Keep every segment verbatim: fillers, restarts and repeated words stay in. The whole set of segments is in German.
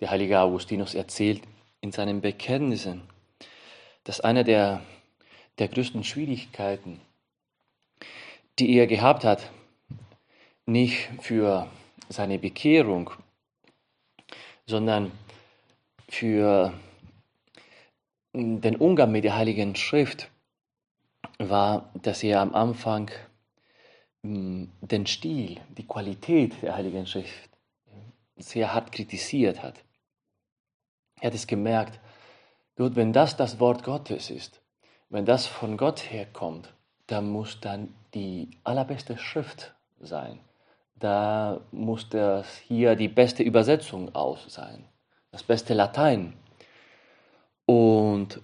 Der heilige Augustinus erzählt in seinen Bekenntnissen, dass einer der, der größten Schwierigkeiten, die er gehabt hat, nicht für seine Bekehrung, sondern für den Umgang mit der Heiligen Schrift war, dass er am Anfang den Stil, die Qualität der Heiligen Schrift sehr hart kritisiert hat. Er hat es gemerkt, gut, wenn das das Wort Gottes ist, wenn das von Gott herkommt, dann muss dann die allerbeste Schrift sein. Da muss das hier die beste Übersetzung aus sein, das beste Latein. Und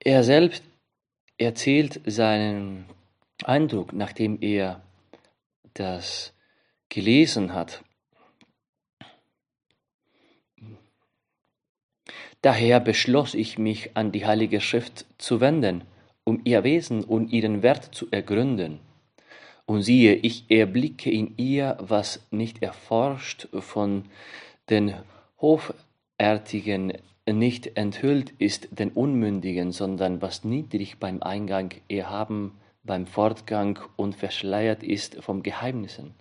er selbst erzählt seinen Eindruck, nachdem er das gelesen hat. Daher beschloss ich mich, an die Heilige Schrift zu wenden, um ihr Wesen und ihren Wert zu ergründen. Und siehe, ich erblicke in ihr, was nicht erforscht, von den Hoffärtigen nicht enthüllt ist, den Unmündigen, sondern was niedrig beim Eingang erhaben, beim Fortgang und verschleiert ist vom Geheimnissen.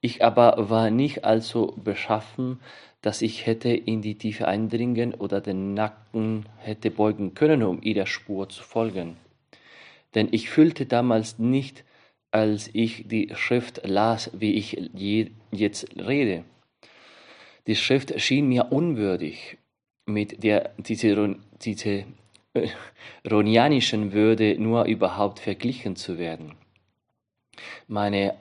Ich aber war nicht also beschaffen, dass ich hätte in die Tiefe eindringen oder den Nacken hätte beugen können, um ihrer Spur zu folgen. Denn ich fühlte damals nicht, als ich die Schrift las, wie ich je, jetzt rede. Die Schrift schien mir unwürdig, mit der ciceronianischen Würde nur überhaupt verglichen zu werden. Meine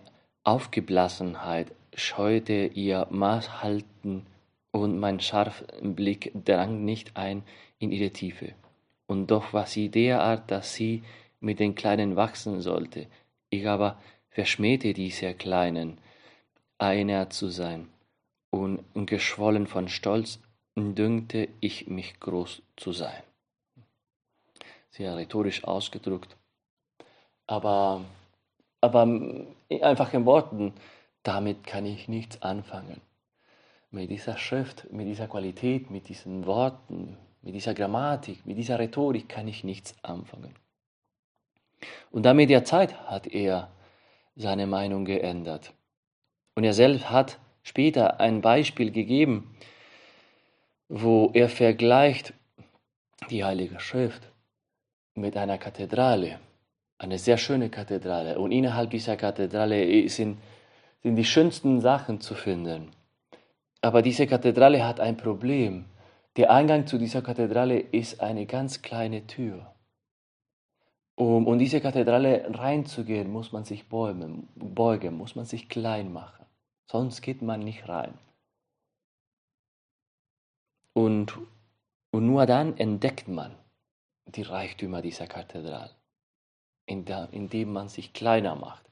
Aufgeblasenheit scheute ihr Maßhalten und mein scharfer Blick drang nicht ein in ihre Tiefe. Und doch war sie derart, dass sie mit den Kleinen wachsen sollte. Ich aber verschmähte dieser Kleinen, einer zu sein, und geschwollen von Stolz dünkte ich mich groß zu sein. Sehr rhetorisch ausgedrückt, aber, aber in einfachen Worten, damit kann ich nichts anfangen. Mit dieser Schrift, mit dieser Qualität, mit diesen Worten, mit dieser Grammatik, mit dieser Rhetorik kann ich nichts anfangen. Und damit der Zeit hat er seine Meinung geändert. Und er selbst hat später ein Beispiel gegeben, wo er vergleicht die Heilige Schrift mit einer Kathedrale, eine sehr schöne Kathedrale. Und innerhalb dieser Kathedrale sind, sind die schönsten Sachen zu finden. Aber diese Kathedrale hat ein Problem. Der Eingang zu dieser Kathedrale ist eine ganz kleine Tür. Um in diese Kathedrale reinzugehen, muss man sich bäumen, beugen, muss man sich klein machen. Sonst geht man nicht rein. Und, und nur dann entdeckt man die Reichtümer dieser Kathedrale, indem man sich kleiner macht.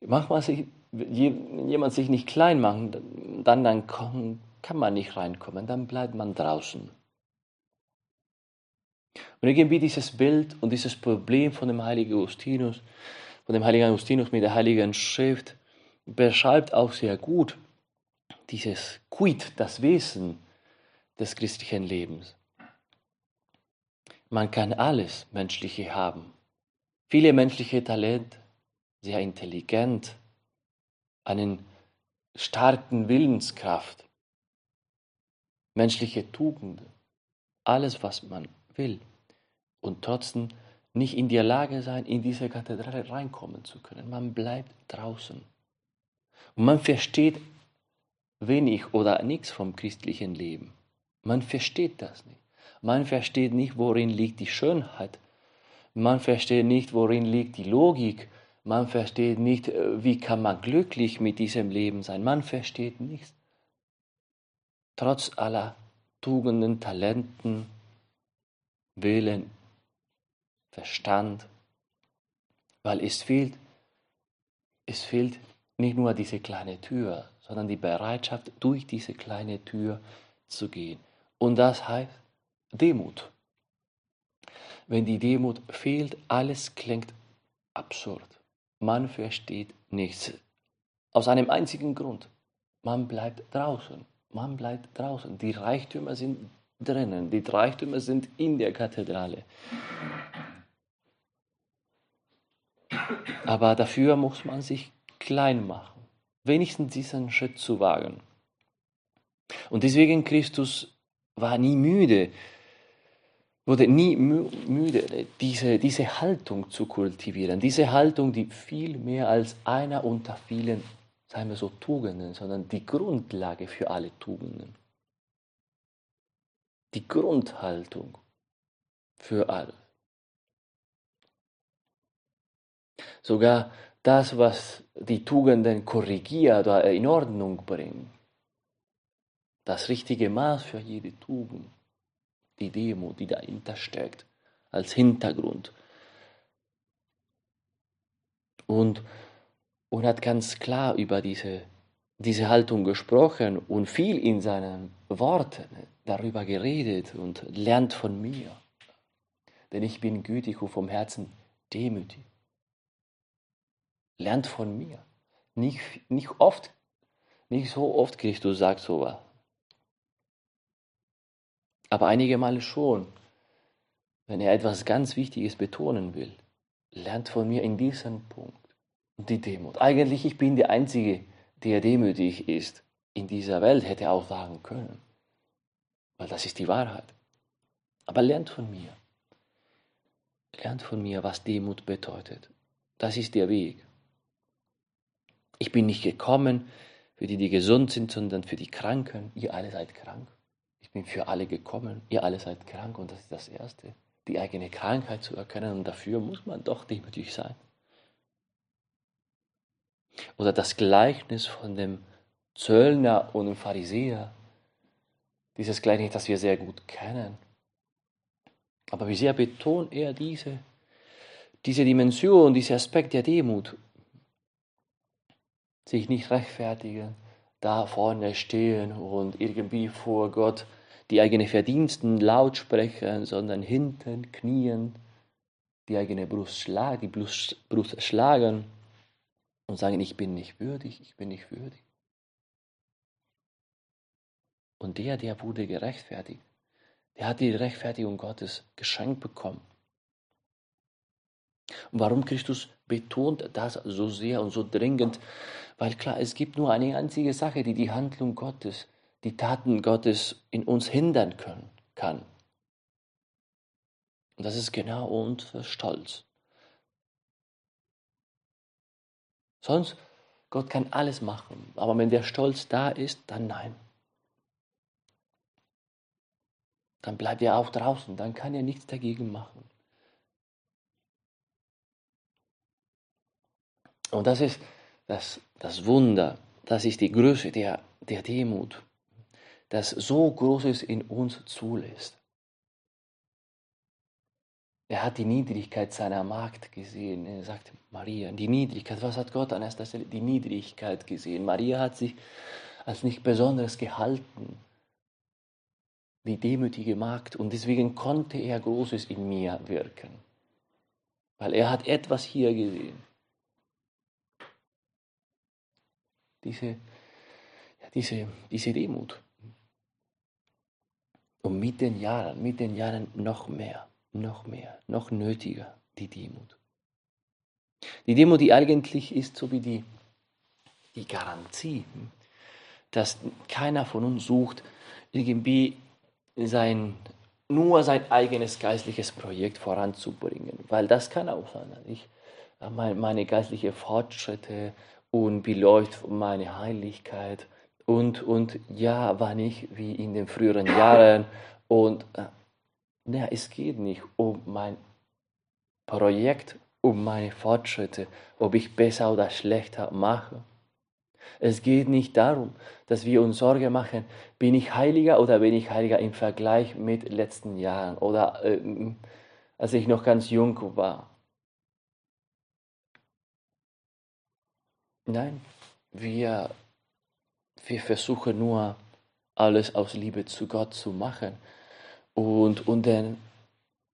Macht man sich, jemand sich nicht klein machen, dann, dann kann, kann man nicht reinkommen, dann bleibt man draußen. Und irgendwie dieses Bild und dieses Problem von dem heiligen Augustinus, von dem heiligen Augustinus mit der Heiligen Schrift beschreibt auch sehr gut dieses Quid, das Wesen des christlichen Lebens. Man kann alles Menschliche haben, viele menschliche Talente, sehr intelligent, einen starken Willenskraft, menschliche Tugenden, alles, was man will, und trotzdem nicht in der Lage sein, in diese Kathedrale reinkommen zu können. Man bleibt draußen. Und man versteht wenig oder nichts vom christlichen Leben. Man versteht das nicht. Man versteht nicht, worin liegt die Schönheit. Man versteht nicht, worin liegt die Logik. Man versteht nicht, wie kann man glücklich mit diesem Leben sein. Man versteht nichts. Trotz aller Tugenden, Talenten, Willen, Verstand, weil es fehlt, es fehlt nicht nur diese kleine Tür, sondern die Bereitschaft, durch diese kleine Tür zu gehen. Und das heißt Demut. Wenn die Demut fehlt, alles klingt absurd. Man versteht nichts. Aus einem einzigen Grund: Man bleibt draußen. man bleibt draußen. Die Reichtümer sind drinnen, die Reichtümer sind in der Kathedrale. Aber dafür muss man sich klein machen, wenigstens diesen Schritt zu wagen. Und deswegen Christus war nie müde, wurde nie müde, diese, diese Haltung zu kultivieren. Diese Haltung, die viel mehr als einer unter vielen, sagen wir so, Tugenden, sondern die Grundlage für alle Tugenden. Die Grundhaltung für alle. Sogar das, was die Tugenden korrigiert oder in Ordnung bringt. Das richtige Maß für jede Tugend. Die Demut, die dahinter steckt, als Hintergrund. Und, und hat ganz klar über diese, diese Haltung gesprochen und viel in seinen Worten darüber geredet und lernt von mir. Denn ich bin gütig und vom Herzen demütig. Lernt von mir. Nicht, nicht oft, nicht so oft Christus sagt sowas. Aber einige Male schon, wenn er etwas ganz Wichtiges betonen will, lernt von mir in diesem Punkt die Demut. Eigentlich, ich bin der Einzige, der demütig ist in dieser Welt, hätte er auch sagen können. Weil das ist die Wahrheit. Aber lernt von mir. Lernt von mir, was Demut bedeutet. Das ist der Weg. Ich bin nicht gekommen für die, die gesund sind, sondern für die Kranken. Ihr alle seid krank. Ich bin für alle gekommen, ihr alle seid krank und das ist das Erste, die eigene Krankheit zu erkennen und dafür muss man doch demütig sein. Oder das Gleichnis von dem Zöllner und dem Pharisäer, dieses Gleichnis, das wir sehr gut kennen. Aber wie sehr betont er diese, diese Dimension, diesen Aspekt der Demut, sich nicht rechtfertigen, da vorne stehen und irgendwie vor Gott die eigenen Verdiensten laut sprechen, sondern hinten, knien, die eigene Brust schlagen, die Brust, Brust schlagen und sagen, ich bin nicht würdig, ich bin nicht würdig. Und der, der wurde gerechtfertigt, der hat die Rechtfertigung Gottes geschenkt bekommen. Und warum Christus betont das so sehr und so dringend? Weil klar, es gibt nur eine einzige Sache, die die Handlung Gottes, die Taten Gottes in uns hindern können, kann. Und das ist genau unser Stolz. Sonst, Gott kann alles machen, aber wenn der Stolz da ist, dann nein. Dann bleibt er auch draußen, dann kann er nichts dagegen machen. Und das ist das, das Wunder, das ist die Größe der, der Demut, das so Großes in uns zulässt. Er hat die Niedrigkeit seiner Magd gesehen, er sagt Maria, die Niedrigkeit, was hat Gott an erster Stelle? Die Niedrigkeit gesehen. Maria hat sich als nichts Besonderes gehalten, die demütige Magd, und deswegen konnte er Großes in mir wirken, weil er hat etwas hier gesehen. Diese, ja, diese, diese Demut. Und mit den Jahren, mit den Jahren noch mehr, noch mehr, noch nötiger die Demut. Die Demut, die eigentlich ist so wie die, die Garantie, dass keiner von uns sucht, irgendwie sein, nur sein eigenes geistliches Projekt voranzubringen. Weil das kann auch sein. Ich, meine geistlichen Fortschritte und beleuchtet meine Heiligkeit und, und ja, war nicht wie in den früheren Jahren und äh, na, es geht nicht um mein Projekt, um meine Fortschritte, ob ich besser oder schlechter mache. Es geht nicht darum, dass wir uns Sorge machen, bin ich heiliger oder bin ich heiliger im Vergleich mit letzten Jahren oder äh, als ich noch ganz jung war. Nein, wir, wir versuchen nur, alles aus Liebe zu Gott zu machen. Und, und, den,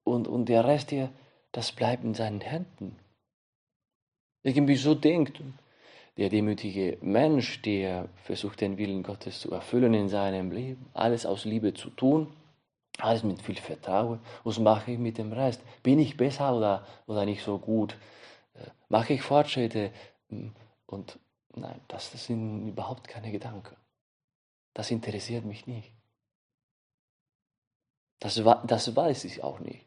und, und der Rest hier, das bleibt in seinen Händen. Irgendwie so denkt, Der demütige Mensch, der versucht, den Willen Gottes zu erfüllen in seinem Leben, alles aus Liebe zu tun, alles mit viel Vertrauen. Was mache ich mit dem Rest? Bin ich besser oder, oder nicht so gut? Mache ich Fortschritte? Und nein, das, das sind überhaupt keine Gedanken. Das interessiert mich nicht. Das, das weiß ich auch nicht.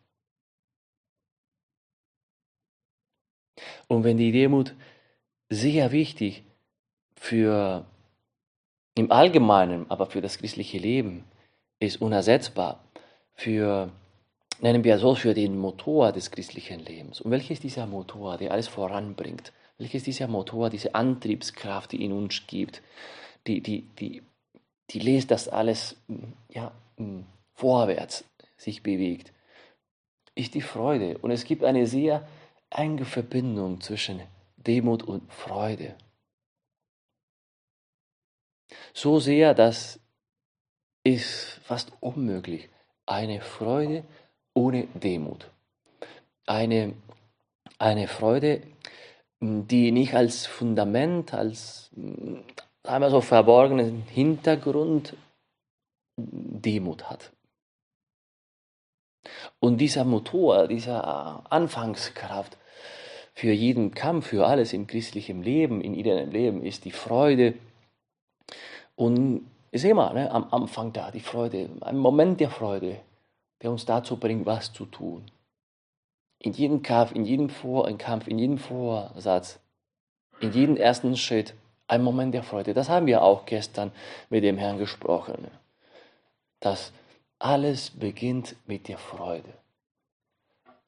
Und wenn die Demut sehr wichtig für im Allgemeinen, aber für das christliche Leben ist unersetzbar, für, nennen wir so, für den Motor des christlichen Lebens. Und welches ist dieser Motor, der alles voranbringt? Welches ist dieser Motor, diese Antriebskraft, die in uns gibt, die, die, die, die lässt das alles ja, vorwärts sich bewegt? Ist die Freude. Und es gibt eine sehr enge Verbindung zwischen Demut und Freude. So sehr, dass es fast unmöglich, eine Freude ohne Demut. Eine, eine Freude, die nicht als Fundament, als einmal so verborgenen Hintergrund Demut hat. Und dieser Motor, dieser Anfangskraft, für jeden Kampf, für alles im christlichen Leben, in ihrem Leben ist die Freude. Und ich sehe mal, ne, am Anfang da die Freude, ein Moment der Freude, der uns dazu bringt, was zu tun. In jedem Kampf, in jedem Vor, in Kampf, in jedem Vorsatz, in jedem ersten Schritt, ein Moment der Freude. Das haben wir auch gestern mit dem Herrn gesprochen. Ne? Dass alles beginnt mit der Freude.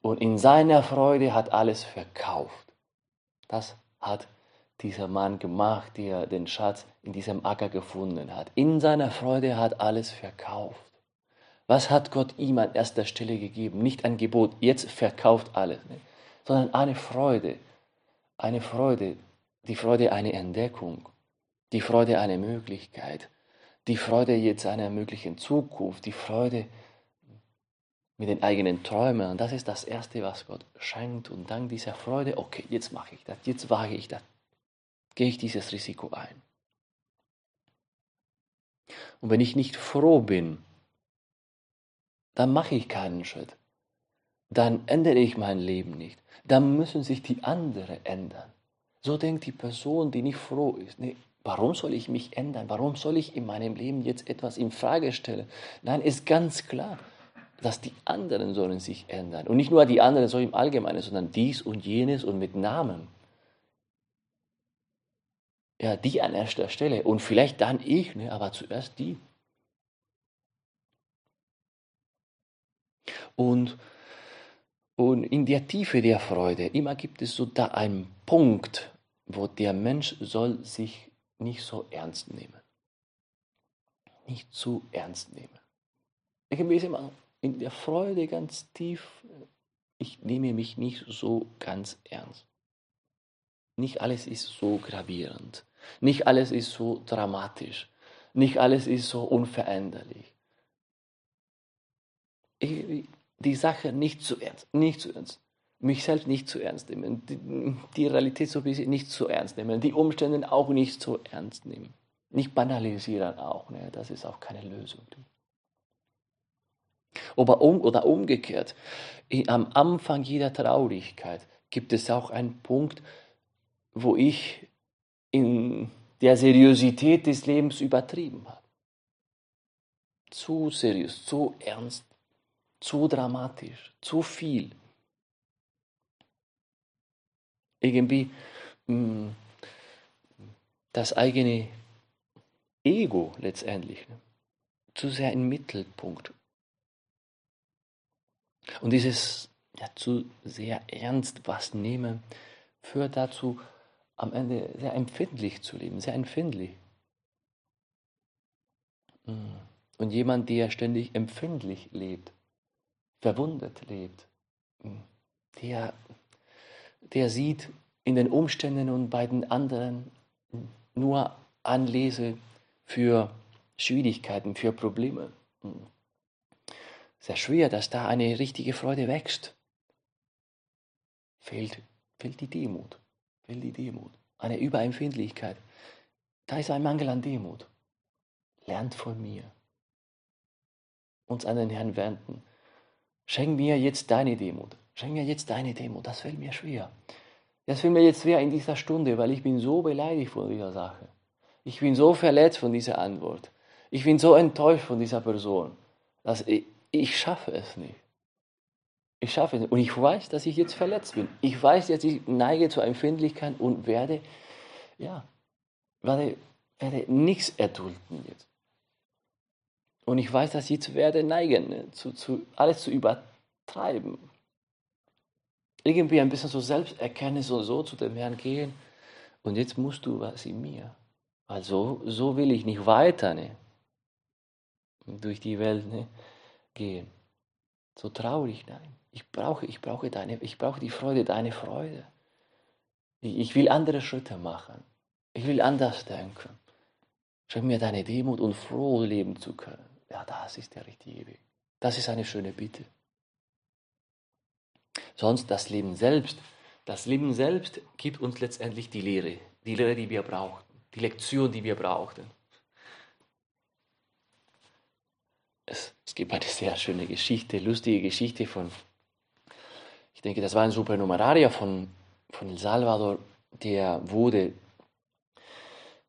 Und in seiner Freude hat alles verkauft. Das hat dieser Mann gemacht, der den Schatz in diesem Acker gefunden hat. In seiner Freude hat alles verkauft. Was hat Gott ihm an erster Stelle gegeben? Nicht ein Gebot, jetzt verkauft alles, ne? Sondern eine Freude. Eine Freude, die Freude eine Entdeckung, die Freude eine Möglichkeit, die Freude jetzt einer möglichen Zukunft, die Freude mit den eigenen Träumen. Und das ist das Erste, was Gott schenkt. Und dank dieser Freude, okay, jetzt mache ich das, jetzt wage ich das, gehe ich dieses Risiko ein. Und wenn ich nicht froh bin, dann mache ich keinen Schritt. Dann ändere ich mein Leben nicht. Dann müssen sich die anderen ändern. So denkt die Person, die nicht froh ist. Nee, warum soll ich mich ändern? Warum soll ich in meinem Leben jetzt etwas in Frage stellen? Nein, ist ganz klar, dass die anderen sollen sich ändern. Und nicht nur die anderen, so im Allgemeinen, sondern dies und jenes und mit Namen. Ja, die an erster Stelle. Und vielleicht dann ich, ne? Aber zuerst die. Und, und in der Tiefe der Freude, immer gibt es so da einen Punkt, wo der Mensch soll sich nicht so ernst nehmen. Nicht zu ernst nehmen. Ich habe es immer in der Freude ganz tief, ich nehme mich nicht so ganz ernst. Nicht alles ist so gravierend. Nicht alles ist so dramatisch. Nicht alles ist so unveränderlich. Ich, die Sache nicht zu ernst, nicht zu ernst. Mich selbst nicht zu ernst nehmen. Die, die Realität so ein bisschen nicht zu ernst nehmen. Die Umstände auch nicht so ernst nehmen. Nicht banalisieren auch. Ne? Das ist auch keine Lösung. Aber um, oder umgekehrt, am Anfang jeder Traurigkeit gibt es auch einen Punkt, wo ich in der Seriosität des Lebens übertrieben habe. Zu seriös, zu ernst, zu dramatisch, zu viel. Irgendwie mh, das eigene Ego letztendlich, ne? Zu sehr im Mittelpunkt. Und dieses ja, zu sehr ernst was nehmen, führt dazu, am Ende sehr empfindlich zu leben, sehr empfindlich. Und jemand, der ständig empfindlich lebt, verwundet lebt, der, der sieht in den Umständen und bei den anderen nur Anlässe für Schwierigkeiten, für Probleme. Sehr schwer, dass da eine richtige Freude wächst. Fehlt, fehlt die Demut, fehlt die Demut. eine Überempfindlichkeit. Da ist ein Mangel an Demut. Lernt von mir. Uns an den Herrn wenden. Schenk mir jetzt deine Demut. Schenk mir jetzt deine Demut. Das fällt mir schwer. Das fällt mir jetzt schwer in dieser Stunde, weil ich bin so beleidigt von dieser Sache. Ich bin so verletzt von dieser Antwort. Ich bin so enttäuscht von dieser Person, dass ich, ich schaffe es nicht. Ich schaffe es nicht. Und ich weiß, dass ich jetzt verletzt bin. Ich weiß jetzt, ich neige zur Empfindlichkeit und werde, ja, werde, werde nichts erdulden jetzt. Und ich weiß, dass ich jetzt werde neigen, ne? zu, zu, alles zu übertreiben. Irgendwie ein bisschen so Selbsterkenntnis und so zu dem Herrn gehen. Und jetzt musst du was in mir. Also so will ich nicht weiter, ne? Durch die Welt, ne, gehen. So traurig, nein. Ich brauche, ich brauche deine, ich brauche die Freude, deine Freude. Ich, ich will andere Schritte machen. Ich will anders denken. Schenk mir deine Demut und froh leben zu können. Ja, das ist der richtige Weg. Das ist eine schöne Bitte. Sonst das Leben selbst. Das Leben selbst gibt uns letztendlich die Lehre. Die Lehre, die wir brauchten. Die Lektion, die wir brauchten. Es, es gibt eine sehr schöne Geschichte, lustige Geschichte von, ich denke, das war ein Supernumerarier von, von El Salvador, der wurde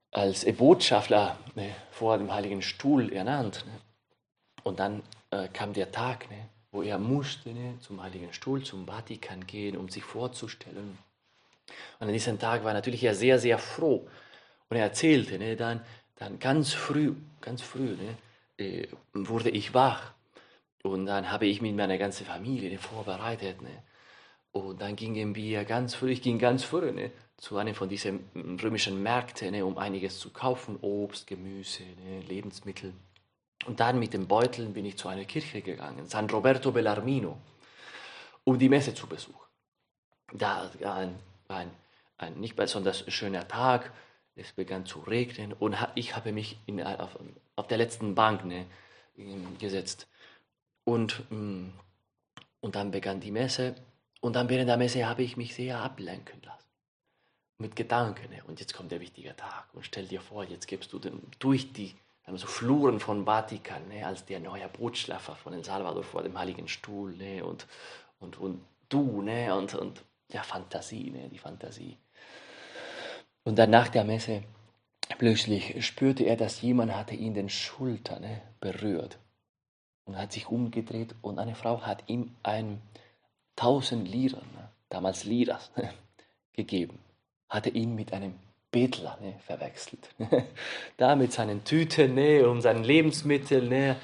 als Botschafter, ne, vor dem Heiligen Stuhl ernannt. Ne? Und dann äh, kam der Tag, ne, wo er musste, ne, zum Heiligen Stuhl, zum Vatikan gehen, um sich vorzustellen. Und an diesem Tag war natürlich er sehr, sehr froh. Und er erzählte, ne, dann, dann ganz früh, ganz früh, ne, äh, wurde ich wach. Und dann habe ich mit meiner ganzen Familie, ne, vorbereitet. Ne? Und dann gingen wir ganz früh, ich ging ganz früh, ne, zu einem von diesen römischen Märkten, ne, um einiges zu kaufen, Obst, Gemüse, ne, Lebensmittel. Und dann mit den Beuteln bin ich zu einer Kirche gegangen, San Roberto Bellarmino, um die Messe zu besuchen. Da war ein, ein, ein nicht besonders schöner Tag, es begann zu regnen und ich habe mich in, auf, auf der letzten Bank, ne, gesetzt. Und, und dann begann die Messe und dann während der Messe habe ich mich sehr ablenken lassen. Mit Gedanken. Und jetzt kommt der wichtige Tag. Und stell dir vor, jetzt gibst du den, durch die also Fluren von Vatikan, ne, als der neue Botschafter von El Salvador vor dem Heiligen Stuhl, ne, und, und, und du, ne, und, und ja, Fantasie, ne, die Fantasie. Und dann nach der Messe plötzlich spürte er, dass jemand hatte ihn den Schulter, ne, berührt und hat sich umgedreht und eine Frau hat ihm ein tausend Liras, ne, damals Liras, ne, gegeben. Hatte ihn mit einem Bettler, ne, verwechselt. Da mit seinen Tüten, ne, um seinen Lebensmittel, ne,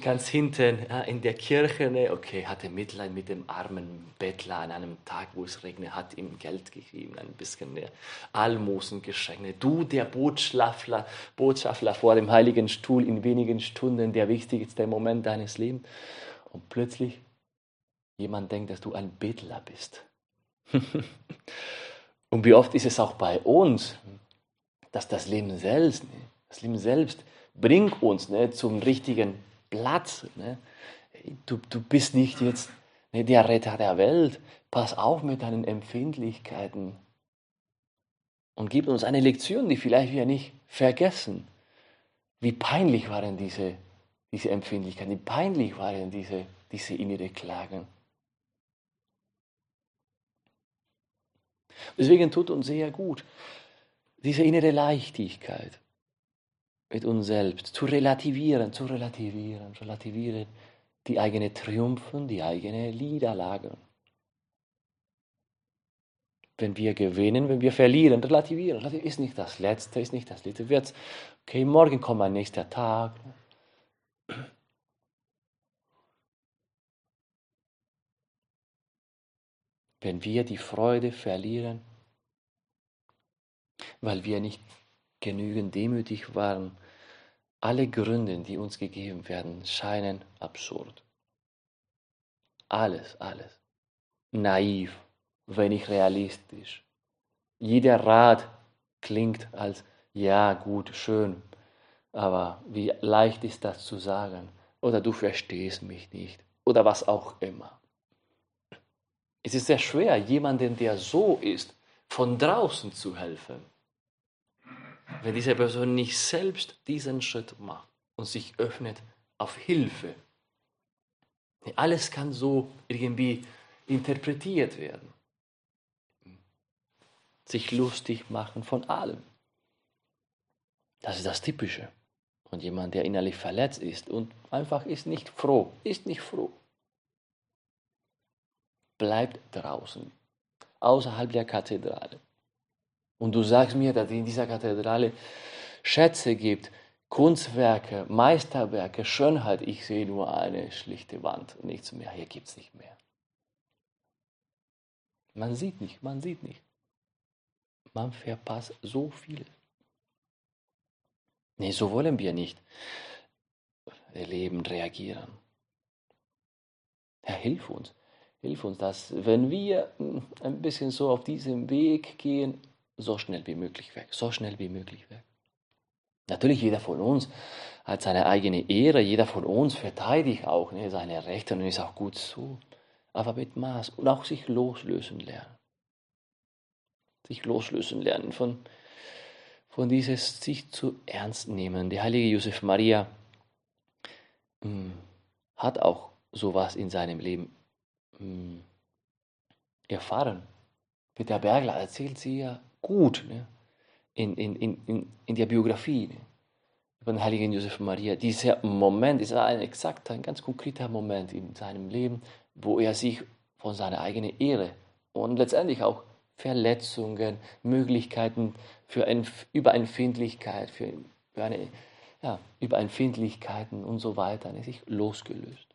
ganz hinten, ja, in der Kirche. Ne, okay, hatte Mitleid mit dem armen Bettler an einem Tag, wo es regnet, hat ihm Geld gegeben, ein bisschen, ne, Almosen geschenkt. Ne. Du, der Botschafter, Botschafter vor dem Heiligen Stuhl, in wenigen Stunden, der wichtigste Moment deines Lebens. Und plötzlich jemand denkt, dass du ein Bettler bist. Und wie oft ist es auch bei uns, dass das Leben selbst, ne, das Leben selbst bringt uns, ne, zum richtigen Platz. Ne. Du, du bist nicht jetzt, ne, der Retter der Welt. Pass auf mit deinen Empfindlichkeiten und gib uns eine Lektion, die vielleicht wir nicht vergessen. Wie peinlich waren diese, diese Empfindlichkeiten, wie peinlich waren diese, diese innere Klagen. Deswegen tut uns sehr gut, diese innere Leichtigkeit mit uns selbst zu relativieren, zu relativieren, relativieren die eigenen Triumphen, die eigenen Niederlagen. Wenn wir gewinnen, wenn wir verlieren, relativieren. Das ist nicht das Letzte, ist nicht das Letzte. Wird's. Okay, morgen kommt mein nächster Tag. Wenn wir die Freude verlieren, weil wir nicht genügend demütig waren, alle Gründe, die uns gegeben werden, scheinen absurd. Alles, alles. Naiv, wenig realistisch. Jeder Rat klingt als, ja, gut, schön, aber wie leicht ist das zu sagen? Oder du verstehst mich nicht. Oder was auch immer. Es ist sehr schwer, jemanden, der so ist, von draußen zu helfen, wenn diese Person nicht selbst diesen Schritt macht und sich öffnet auf Hilfe. Alles kann so irgendwie interpretiert werden. Sich lustig machen von allem. Das ist das Typische. Und jemand, der innerlich verletzt ist und einfach ist nicht froh, ist nicht froh. Bleibt draußen, außerhalb der Kathedrale. Und du sagst mir, dass es in dieser Kathedrale Schätze gibt, Kunstwerke, Meisterwerke, Schönheit. Ich sehe nur eine schlichte Wand, nichts mehr. Hier gibt es nicht mehr. Man sieht nicht, man sieht nicht. Man verpasst so viel. Nee, so wollen wir nicht erleben, reagieren. Herr, hilf uns. Hilf uns, dass wenn wir ein bisschen so auf diesem Weg gehen, so schnell wie möglich weg. So schnell wie möglich weg. Natürlich, jeder von uns hat seine eigene Ehre. Jeder von uns verteidigt auch ne, seine Rechte und ist auch gut so. Aber mit Maß und auch sich loslösen lernen. Sich loslösen lernen von, von dieses sich zu ernst nehmen. Der heilige Josef Maria mh, hat auch sowas in seinem Leben mh, erfahren. Peter Bergler erzählt sie ja gut ne? in, in, in, in der Biografie ne? über den heiligen Josef Maria. Dieser Moment ist ein exakter, ein ganz konkreter Moment in seinem Leben, wo er sich von seiner eigenen Ehre und letztendlich auch Verletzungen, Möglichkeiten für ein, Überempfindlichkeit, für, für eine, ja, Überempfindlichkeiten und so weiter, ne, sich losgelöst.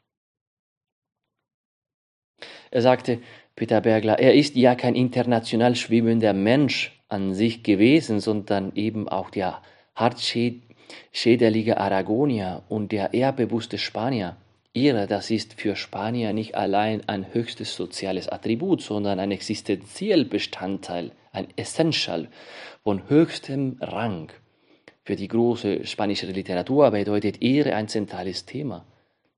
Er sagte, Peter Bergler, er ist ja kein international schwimmender Mensch an sich gewesen, sondern eben auch der hartschädelige Aragonier und der ehrbewusste Spanier. Ehre, das ist für Spanier nicht allein ein höchstes soziales Attribut, sondern ein existenzieller Bestandteil, ein Essential von höchstem Rang. Für die große spanische Literatur bedeutet Ehre ein zentrales Thema.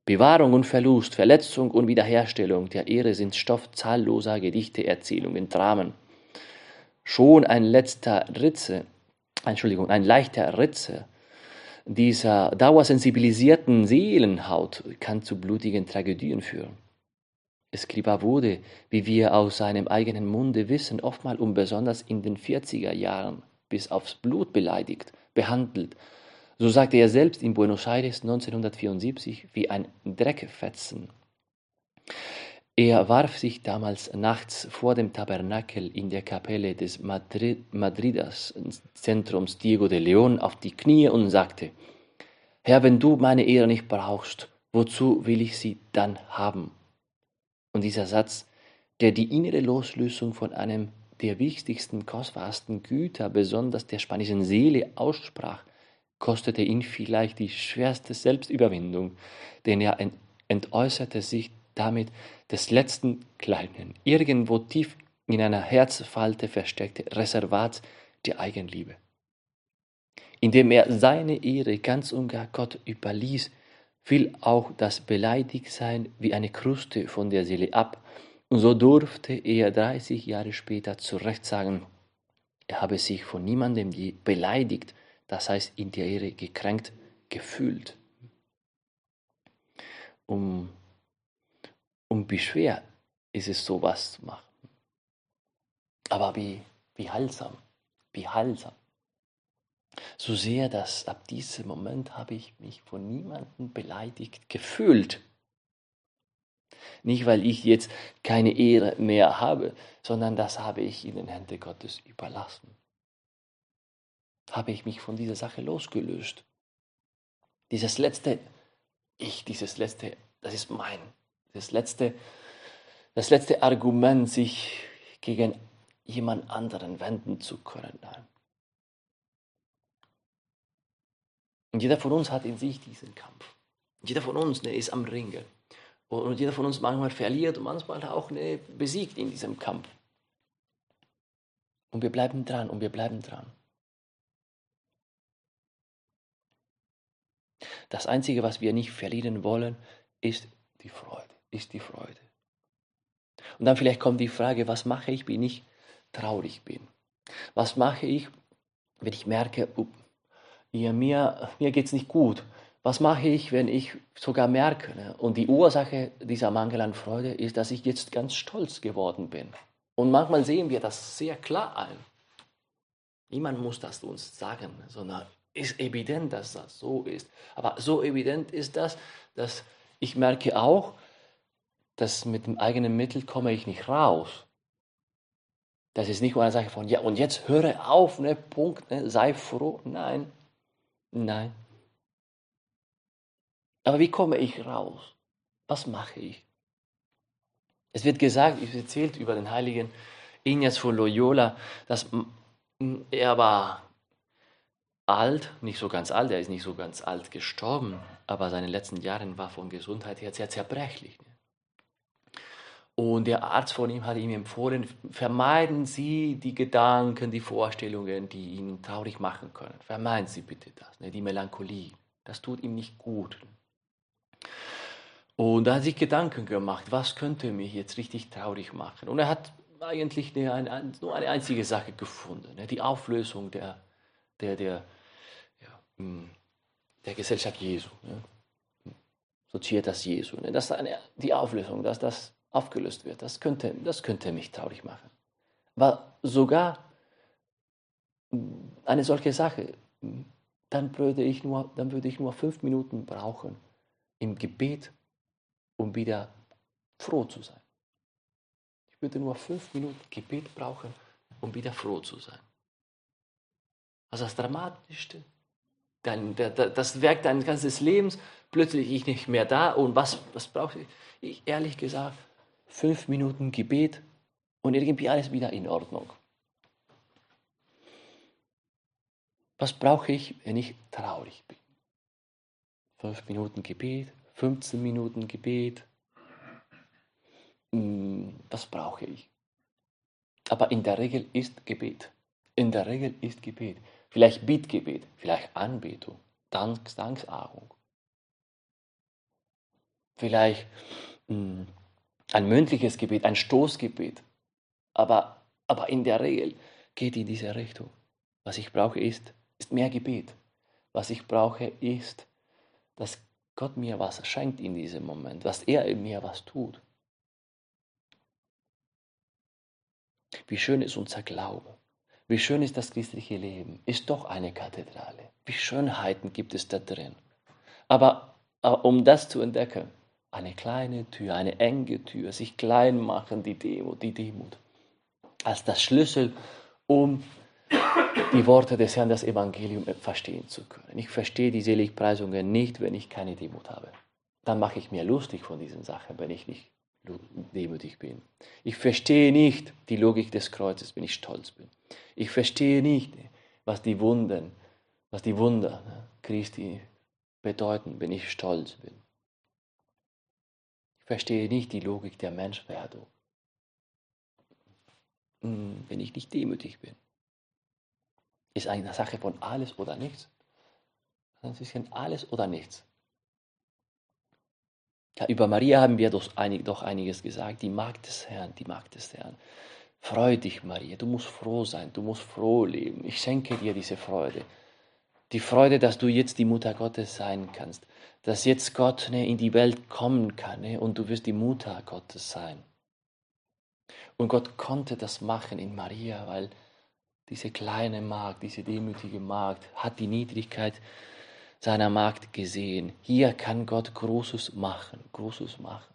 Bewahrung und Verlust, Verletzung und Wiederherstellung der Ehre sind Stoff zahlloser Gedichte, Erzählungen, Dramen. Schon ein letzter Ritze, Entschuldigung, ein leichter Ritze dieser dauersensibilisierten Seelenhaut kann zu blutigen Tragödien führen. Escriba wurde, wie wir aus seinem eigenen Munde wissen, oftmals und besonders in den vierziger Jahren bis aufs Blut beleidigt, behandelt. So sagte er selbst in Buenos Aires neunzehnhundertvierundsiebzig wie ein Dreckfetzen. Er warf sich damals nachts vor dem Tabernakel in der Kapelle des Madrid, Madriders Zentrums Diego de Leon auf die Knie und sagte, Herr, wenn du meine Ehre nicht brauchst, wozu will ich sie dann haben? Und dieser Satz, der die innere Loslösung von einem der wichtigsten, kostbarsten Güter, besonders der spanischen Seele, aussprach, kostete ihn vielleicht die schwerste Selbstüberwindung, denn er ent- entäußerte sich damit des letzten kleinen, irgendwo tief in einer Herzfalte versteckte Reservat der Eigenliebe. Indem er seine Ehre ganz und gar Gott überließ, fiel auch das Beleidigtsein wie eine Kruste von der Seele ab, und so durfte er dreißig Jahre später zu Recht sagen, er habe sich von niemandem je beleidigt, das heißt in der Ehre gekränkt gefühlt. Um Und wie schwer ist es, sowas zu machen. Aber wie, wie heilsam, wie heilsam. So sehr, dass ab diesem Moment habe ich mich von niemandem beleidigt gefühlt. Nicht, weil ich jetzt keine Ehre mehr habe, sondern das habe ich in den Händen Gottes überlassen. Habe ich mich von dieser Sache losgelöst. Dieses letzte Ich, dieses letzte, das ist mein. Das letzte, das letzte Argument, sich gegen jemand anderen wenden zu können. Und jeder von uns hat in sich diesen Kampf. Jeder von uns ne, ist am Ringen. Und jeder von uns manchmal verliert und manchmal auch ne, besiegt in diesem Kampf. Und wir bleiben dran und wir bleiben dran. Das Einzige, was wir nicht verlieren wollen, ist die Freude. ist die Freude. Und dann vielleicht kommt die Frage, was mache ich? Bin ich traurig bin? Was mache ich, wenn ich merke, up, ja, mir, mir geht es nicht gut? Was mache ich, wenn ich sogar merke, ne? Und die Ursache dieser Mangel an Freude ist, dass ich jetzt ganz stolz geworden bin. Und manchmal sehen wir das sehr klar ein. Niemand muss das uns sagen, sondern es ist evident, dass das so ist. Aber so evident ist das, dass ich merke auch, dass mit dem eigenen Mittel komme ich nicht raus. Das ist nicht nur eine Sache von, ja, und jetzt höre auf, ne, Punkt, ne, sei froh. Nein, nein. Aber wie komme ich raus? Was mache ich? Es wird gesagt, es erzählt über den heiligen Ignaz von Loyola, dass er war alt, nicht so ganz alt, er ist nicht so ganz alt gestorben, aber seine letzten Jahre war von Gesundheit her sehr zerbrechlich. Und der Arzt von ihm hat ihm empfohlen, vermeiden Sie die Gedanken, die Vorstellungen, die ihn traurig machen können. Vermeiden Sie bitte das, die Melancholie, das tut ihm nicht gut. Und da hat er sich Gedanken gemacht, was könnte mich jetzt richtig traurig machen? Und er hat eigentlich eine, eine, nur eine einzige Sache gefunden, ne? Die Auflösung der, der, der, ja, der Gesellschaft Jesu. Ne? Societas Jesu, ne? Das eine, die Auflösung, dass das aufgelöst wird, das könnte, das könnte mich traurig machen. Aber sogar eine solche Sache, dann würde ich nur, dann würde ich nur fünf Minuten brauchen im Gebet, um wieder froh zu sein. Ich würde nur fünf Minuten Gebet brauchen, um wieder froh zu sein. Also das Dramatischste, dann, der, der, das Werk deines ganzen Lebens, plötzlich ich nicht mehr da, und was, was brauche ich? Ich? Ehrlich gesagt, fünf Minuten Gebet und irgendwie alles wieder in Ordnung. Was brauche ich, wenn ich traurig bin? Fünf Minuten Gebet. fünfzehn Minuten Gebet, was brauche ich? Aber in der Regel ist Gebet. In der Regel ist Gebet. Vielleicht Bittgebet, vielleicht Anbetung, Dank, Danksagung. Vielleicht mh, ein mündliches Gebet, ein Stoßgebet. Aber, aber in der Regel geht in diese Richtung. Was ich brauche ist, ist mehr Gebet. Was ich brauche ist das Gebet. Gott mir was schenkt in diesem Moment, dass er in mir was tut. Wie schön ist unser Glaube, wie schön ist das christliche Leben, ist doch eine Kathedrale. Wie Schönheiten gibt es da drin. Aber, aber um das zu entdecken, eine kleine Tür, eine enge Tür, sich klein machen, die Demut, die Demut, als das Schlüssel, um die Worte des Herrn, das Evangelium verstehen zu können. Ich verstehe die Seligpreisungen nicht, wenn ich keine Demut habe. Dann mache ich mir lustig von diesen Sachen, wenn ich nicht demütig bin. Ich verstehe nicht die Logik des Kreuzes, wenn ich stolz bin. Ich verstehe nicht, was die Wunden, was die Wunder Christi bedeuten, wenn ich stolz bin. Ich verstehe nicht die Logik der Menschwerdung, wenn ich nicht demütig bin. Ist eine Sache von alles oder nichts. Das ist ein alles oder nichts. Ja, über Maria haben wir doch, einig, doch einiges gesagt. Die Magd des Herrn, die Magd des Herrn. Freu dich, Maria, du musst froh sein, du musst froh leben. Ich schenke dir diese Freude. Die Freude, dass du jetzt die Mutter Gottes sein kannst. Dass jetzt Gott, ne, in die Welt kommen kann, ne, und du wirst die Mutter Gottes sein. Und Gott konnte das machen in Maria, weil diese kleine Magd, diese demütige Magd hat die Niedrigkeit seiner Magd gesehen. Hier kann Gott Großes machen, Großes machen.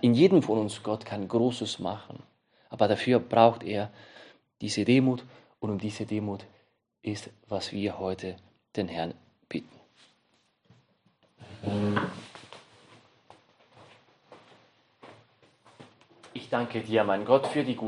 In jedem von uns Gott kann Großes machen, aber dafür braucht er diese Demut, und um diese Demut ist, was wir heute den Herrn bitten. Ich danke dir, mein Gott, für die gute